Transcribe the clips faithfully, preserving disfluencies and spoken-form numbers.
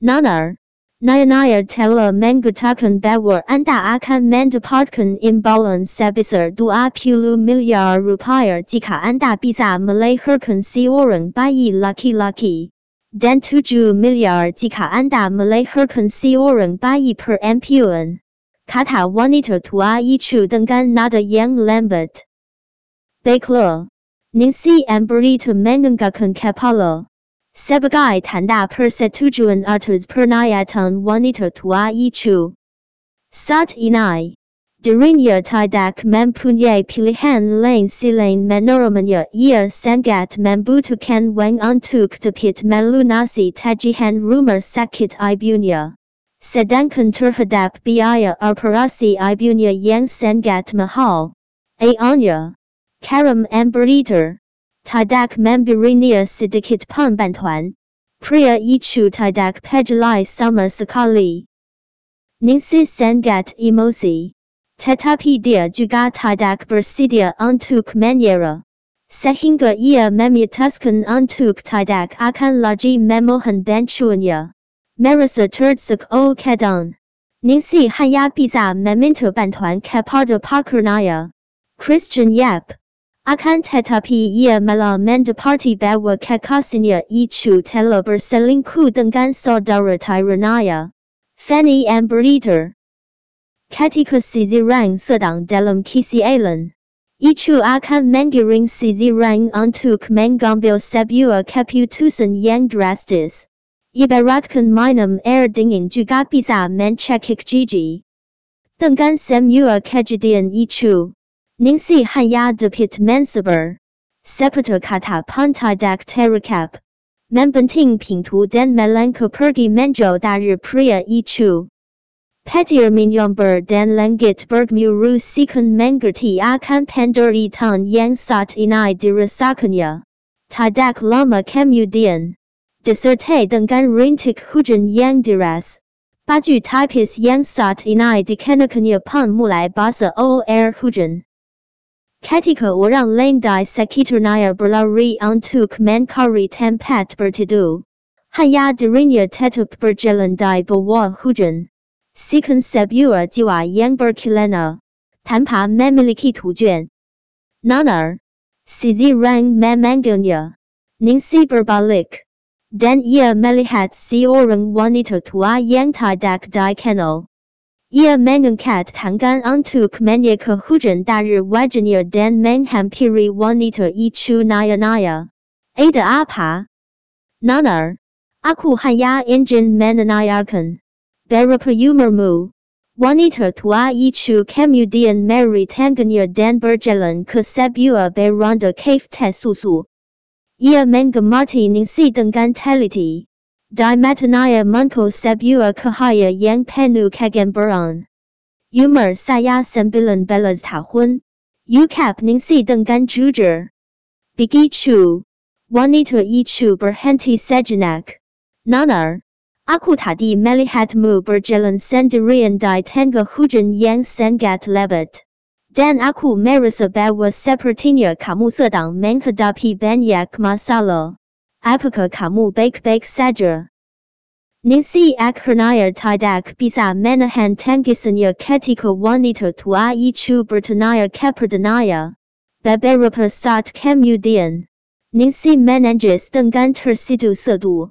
Nanar. Nayanayar telah mengatakan bahwa Anda akan mendapatkan imbalan sebesar dua puluh miliar rupiah jika Anda bisa melahirkan seorang bayi laki-laki, dan tujuh miliar jika Anda melahirkan seorang bayi perempuan, kata wanita tua itu dengan nada yang lambat. Baiklah, Ningsih Ambarita mengangkat kepala. Sebagai tanda persetujuan atas pernyataan wanita tua itu. Saat ini, dirinya tidak mempunyai pilihan lain selain menerimanya. Ia sangat membutuhkan wang untuk dapat melunasi tagihan rumah sakit ibunya. Sedangkan terhadap biaya operasi ibunya yang sangat mahal. Akhirnya, Karim Ambarita. Tidak memberinya sedikit pun bantuan. Pria itu tidak peduli sama sekali. Ningsih sangat emosi. Tetapi dia juga tidak bersedia untuk menyerah. Sehingga ia memutuskan untuk tidak akan lagi memohon bantuannya. Merasa tersekokedon. Ningsih hanya bisa meminta bantuan kepada pakarnya. Christian Yap. Akan tetapi ia malah mendapati bahwa kakaknya itu telah berselingkuh dengan saudara tirinya, Fanny Ambarita. Ketika seseorang sedang dalam kesalahan, itu akan mengiring seseorang untuk mengambil sebuah keputusan yang drastis. Ibaratkan minum air dingin juga bisa mencekik gigi. Dengan semua kejadian itu. Ningsih hanya dapat mensabar. Seperti kata pun tidak terekap. Membenting pintu dan melangkah pergi menjauh dari pria itu. Petir menyambar dan langit bergemuruhkan mengerti akan penderitaan yang saat ini dirasakannya. Tidak lama kemudian. Disertai dengan rintik hujan yang deras. Baju tipis yang saat ini dikenakannya pun mulai basah oleh hujan. Ketika orang lain di sekitarnya berlari untuk mencari tempat berteduh, hanya dirinya tetap berjalan di bawah hujan. Seakan sebuah jiwa yang berkelana, tanpa memiliki tujuan. Nanar, seseorang memanggilnya. Ningsih berbalik, dan ia melihat seorang wanita tua yang tidak dikenal. Ia mengangkat tangan untuk menyeka hujan dari wajahnya dan menghampiri wanita itu naya-naya. Ada apa? Nanar, aku hanya ingin menanyakan. Berapa umurmu? Wanita tua itu kemudian meri tangannya dan berjalan ke sebuah beranda kafe susu. Ia mengamati Ningsih dengan teliti. Di matanya muncul sebuah cahaya yang penuh kegembiraan. Umur saya sembilan belas tahun. Ucap Ningsih dengan jujur. Begitu, wanita itu berhenti sejenak. Nanar, aku tadi melihatmu berjalan sendirian di tengah hujan yang sangat lebat. Dan aku merasa bahwa sepertinya kamu sedang menghadapi banyak masalah. Apakah kamu baik-baik saja? Ningsih akhirnya tidak bisa menahan tangisannya ketika wanita tua itu bertanya kepadanya. Beberapa saat kemudian, Ningsih menangis dengan terseduh-seduh.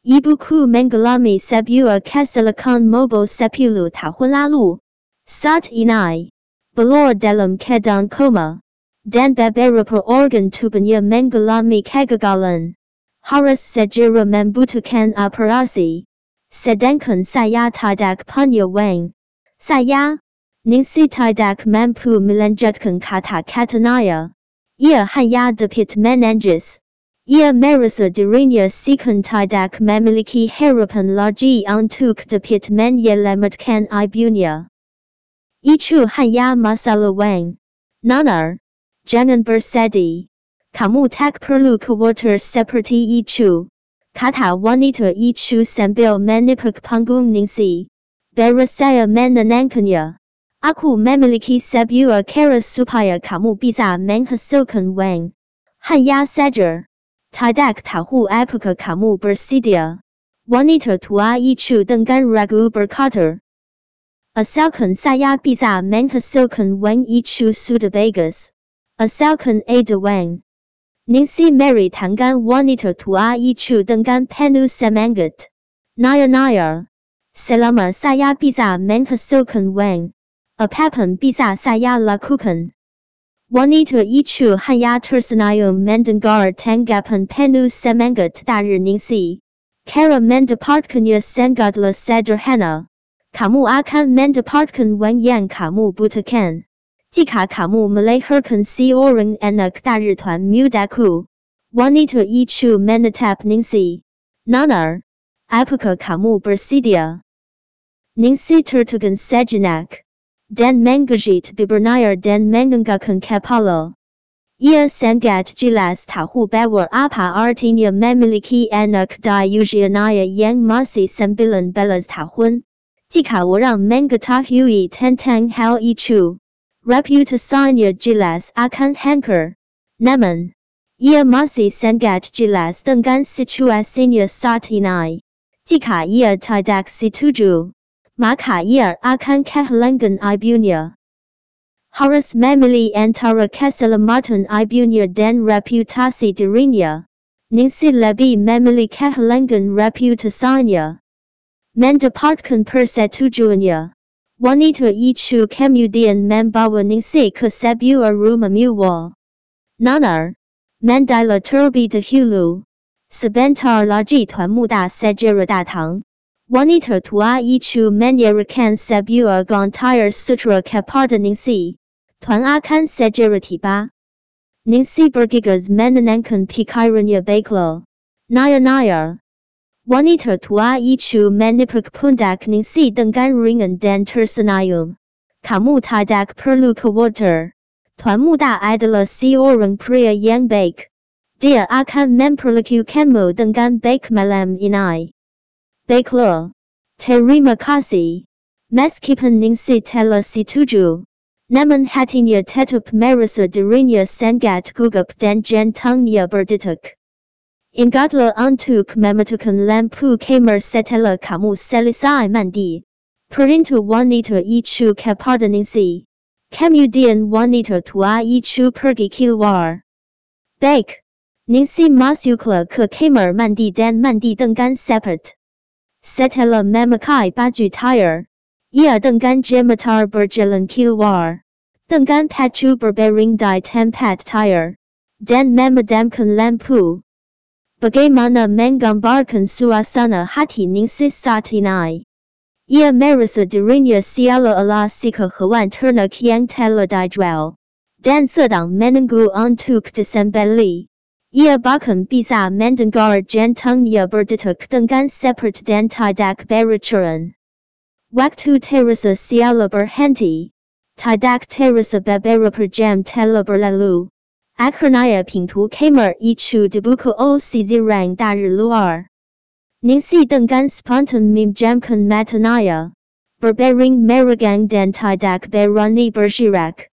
Ibuku mengalami sebuah kecelakaan mobil sepuluh tahun lalu. Saat ini, beliau dalam keadaan koma, dan beberapa organ tubuhnya mengalami kegagalan. Harus segera membutuhkan operasi. Sedangkan saya tidak punya wang. Saya, Ningsih tidak mampu melanjutkan kata-katanya. Ia hanya dapat menangis. Ia merasa dirinya seakan tidak memiliki harapan lagi untuk dapat menyelamatkan ibunya. Itu hanya masalah wang. Nanar, jangan bersedih. Kamu tak perlu khawatir seperti itu, kata wanita itu sambil menipak punggung Ningsih. Berasaya menenangkannya. Aku memiliki sebuah cara supaya kamu bisa menghasilkan wang. Hanya saja, tidak tahu apakah kamu bersedia. Wanita tua itu dengan ragu berkata, asalkan saya bisa menghasilkan wang itu sudah bagus. Asalkan ada wang. Ningsih Mary tangan wanita tua itu dengan penuh semangat. Naya-naya, selama saya bisa menghasilkan wang, apapun bisa saya lakukan. Wanita itu hanya tersenyum mendengar tanggapan penuh semangat dari Ningsih. Kara mendapatkannya sangatlah sederhana. Kamu akan mendapatkan wang yang kamu butuhkan. Jika kamu melahirkan si orang anak dari tuan mudaku. Wanita itu menatap Ningsih. Nana, apakah kamu bersedia? Ningsih tertegun sejenak. Dan mengejit bibirnya dan mengangkat kepala. Ia sangat jelas tahu bahwa apa artinya memiliki anak di usianya yang masih sembilan belas tahun. Jika orang mengetahui tentang hal itu, reputasinya jelas akan hancur. Namun, ia masih sangat jelas dengan situasinya saat ini. Jika ia tidak setuju, maka ia akan kehilangan ibunya. Harus memilih antara keselamatan ibunya dan reputasi dirinya. Ningsih lebih memilih kehilangan reputasinya. Mendapatkan persetujuannya. Wanita itu kemudian membawa Ningsih ke sebuah rumah mewah. Nana, mandailah terlebih dahulu. Sebentar lagi tuan muda segera datang. Wanita tua itu menyerahkan sebuah gantian sutra kepada Ningsih. Tuan akan segera tiba. Ningsih bergegas menenangkan pikirannya baiklah. Naya-naya. Wanita tua itu menepuk pundak Ningsih dengan ringan dan tersenyum. Kamu tidak perlu khawatir. Tuan muda adalah si orang pria yang baik. Dia akan memperlakukanmu dengan baik malam ini. Baiklah. Terima kasih. Meskipun Ningsih telah setuju, namun hatinya tetap merasa dirinya sangat gugup dan jantungnya berdetak. Ingatlah untuk mematikan lampu kamar setelah kamu selesai mandi. Perintah wanita itu kepada Ningsih. Kemudian wanita tua itu pergi keluar. Baik. Ningsih masuklah ke kamar mandi dan mandi dengan sepet. Setelah memakai baju tayar, ia dengan jematar berjalan keluar, dengan pacu berbaring di tempat tayar, dan memadamkan lampu. Bagaimana menggambarkan suasana hati Ningsih saat ini? Ia merasa dirinya seolah-olah sekehewan ternak yang telah dijual, dan sedang menunggu untuk disembelih. Ia bahkan bisa mendengar jantungnya berdetak dengan sepet dan tidak beraturan. Waktu terasa seolah berhenti. Tidak terasa beberapa jam telah berlalu. Akhirnya pintu kamar itu dibuka oleh seorang dari luar. Ningsih dengan spontan memejamkan matanya, berbaring meriang dan tidak berani bergerak.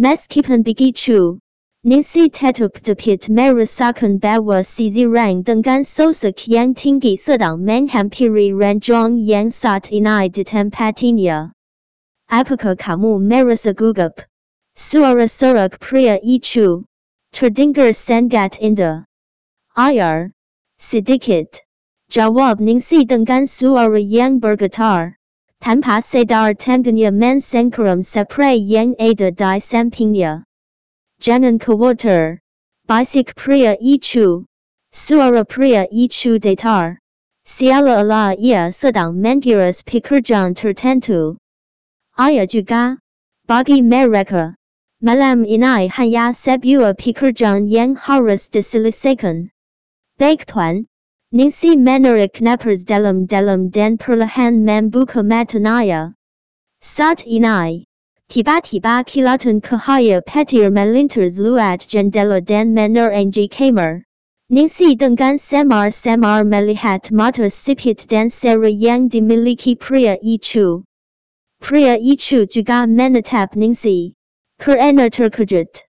Meskipun begitu, Ningsih tetap dapat merasakan bahwa seorang dengan sosok yang tinggi sedang menghampiri ranjang yang saat ini di tempatnya. Apakah kamu merasa gugup? Suara seorang pria itu terdengar sangat indah. Ayar, sedikit. Jawab Ningsih dengan suara yang bergetar. Tanpa sadar tangannya mensengkeram spray yang ada di sampingnya. Jangan khawatir. Bisik pria itu. Suara pria itu datar. Seolah-olah ia sedang mengurus pekerjaan tertentu. Ia juga. Bagi mereka. Malam ini hanya sebuah pekerjaan yang harus diselesaikan. Baik tuan. Ningsih menarik napas dalam-dalam dan perlahan membuka matanya. Saat ini. Tiba-tiba kilatan cahaya petir melintir lewat jendela dan menerangi kamar. Ningsih dengan samar-samar melihat mata sipit dan seri yang dimiliki pria itu. Pria itu juga menatap Ningsih. Kerana terkejut.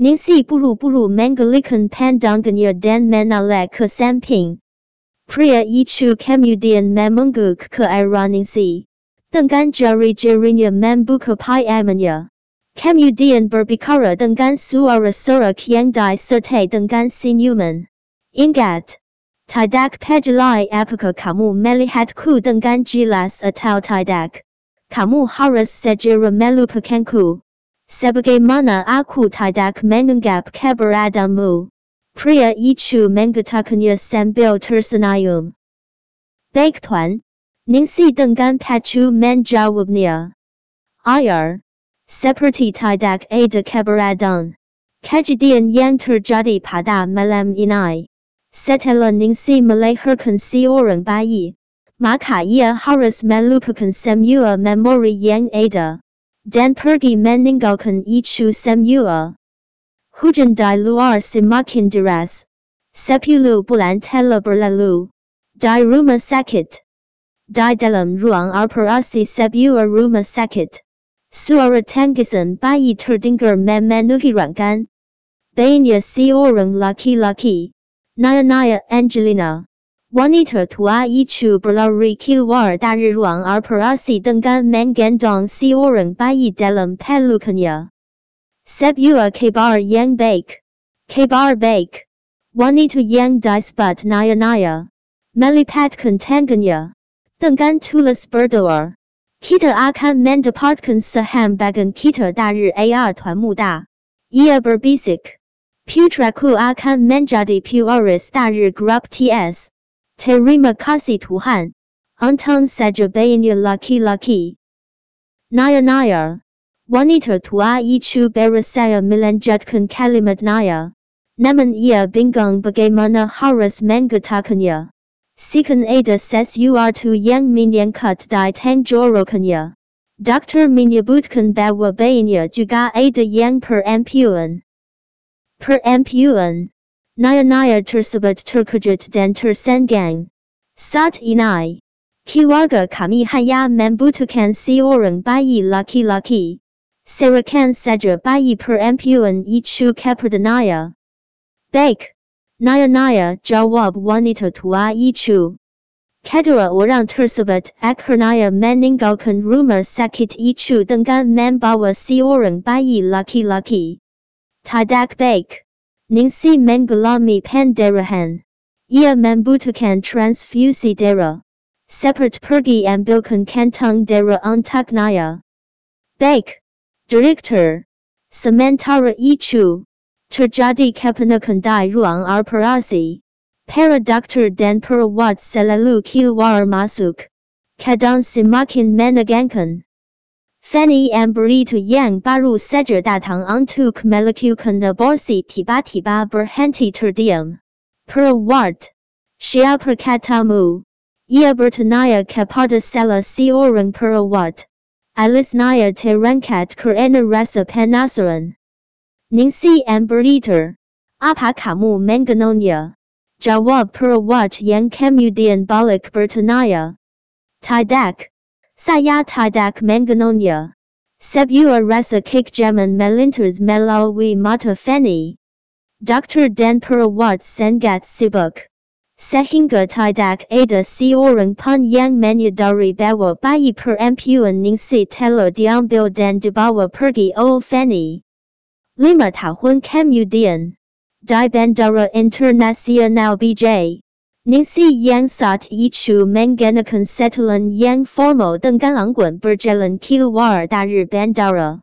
Ningsih buru-buru mengalihkan pandangannya dan menoleh ke samping. pria itu kemudian mengungguk ke arah Ningsih, dengan jari-jarinya membuka payahnya. Kemudian berbicara dengan suara-suara yang dai serta dengan senyuman. Ingat, tidak peduli apakah kamu melihatku dengan jelas atau tidak. Kamu harus segera melupakanku. Sebagaimana aku tidak menganggap keberadaanmu. Pria itu mengatakannya sambil tersenyum. Baik Tuan, Ningsih dengan pacu menjawabnya. Air, seperti tidak ada keberadaan. Kejadian yang terjadi pada malam ini. Setelah Ningsih melahirkan si orang bayi, maka ia harus melupakan semua memori yang ada. Dan pergi meninggalkan itu semua. Hujan di luar semakin deras. Sepuluh bulan telah berlalu. Di rumah sakit. Di dalam ruang operasi sebuah rumah sakit. Suara tangisan bayi terdengar memenuhi ruangan. Bayinya si orang laki-laki. Naya-naya Angelina. Wanita tua itu berlari keluar dari ruang operasi dengan menggendong si orang bayi dalam pelukannya. Sebuah kabar yang baik. Kabar baik. Wanita yang disebut Naya-naya melipatkan tangannya. Dengan tulus berdoa. Kita akan mendapatkan saham bagian kita dari A R Tuan Muda. Ia berbisik. Putraku akan menjadi pewaris dari grup T S. Terima kasih Tuhan. Untung saja bayinya laki-laki. Naya-naya. Wanita tua itu berusaha melanjutkan kalimat Naya. Namun ia bingung bagaimana harus mengatakannya. Sikan ada sesuatu yang menyangkut di tenggorokannya. Dokter menyebutkan bahwa bayinya juga ada yang perempuan. Perempuan. Naya-naya tersebut terkejut dan tersengang. Saat ini, keluarga kami hanya membutuhkan si orang bayi laki-laki. Serahkan saja bayi perempuan itu kepada Naya. Baik. Naya-naya jawab wanita tua itu. Kedua orang tersebut akhirnya meninggalkan rumah sakit itu dengan membawa si orang bayi laki-laki. Tidak baik. Ningsih mengalami pendarahan. Ia membutuhkan transfusi darah. Seperti pergi ambilkan kantong darah untuk Naya. Baik. Direktur, sementara itu, terjadi kepenuhan di ruang operasi. Para dokter dan perawat selalu keluar masuk. Keadaan semakin menegangkan. Fanny Ambarita yang baru saja datang untuk melakukan aborsi tiba-tiba berhenti terdiam. Pearl Ward, siapa katamu? Ia bertanya kepada salah seorang perawat. Alice Naya terangkat kerana rasa penasaran. Ningsih Ambarita, apa kamu mengenalnya? Jawab perawat yang kemudian balik bertanya. Tidak, saya tidak mengenalnya. Sebuah rasa kekjaman melintas melalui mata Fanny. Dokter dan perawat sangat sibuk. Sehingga tidak ada seorang pun yang menyadari bahwa bayi perempuan Ningsih telah diambil dan dibawa pergi oleh Fanny. Lima tahun kemudian, di Bandara Internasional B J, Ningsih yang saat itu mengenakan setelan yang formal dengan anggun berjalan keluar dari bandara.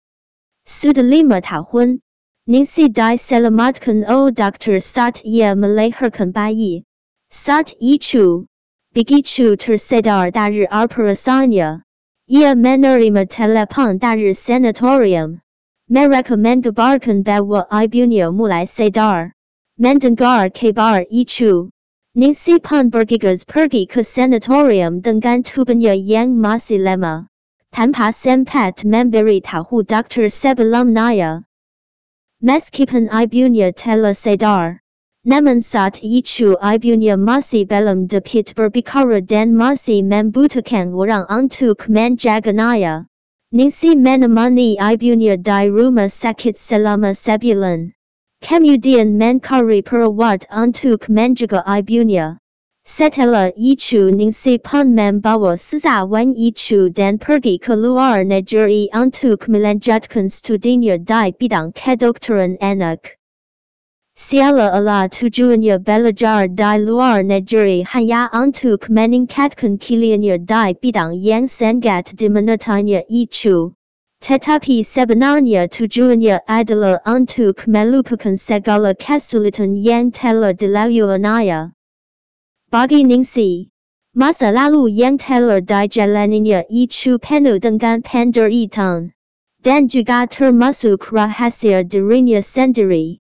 Sudah lima tahun, Ningsih diselamatkan oleh dokter saat ia melahirkan bayi. Saat itu, begitu tersedar dari operasannya, ia menerima telepon dari sanatorium. Mereka mengabarkan bahwa ibunya mulai sedar. Mendengar kabar itu, Ningsih pun bergegas pergi ke sanatorium dengan tubuhnya yang masih lemah. Tanpa sempat memberitahu dokter sebelum Naya. Meskipun ibunya telah sedar. Namun saat itu ibunya masih belum dapat berbicara dan masih membutuhkan orang untuk menjaga Naya. Ningsih menemani ibunya di rumah sakit selama sebulan. Kemudian mencari perawat untuk menjaga ibunya. setelah itu Ningsih Pun membawa sesawan itu dan pergi ke luar negeri untuk melanjutkan studinya di bidang kedokteran anak. Seolah-olah tujuannya belajar di luar negeri hanya untuk meningkatkan kiliannya di bidang yang sangat diminatinya itu. Tetapi sebenarnya tujuannya adalah untuk melupakan segala kesulitan yang telah dilaluinya. Bagi Ningsih, masa lalu yang telah dijalaninya itu penuh dengan penderitaan, dan juga termasuk rahasia dirinya sendiri.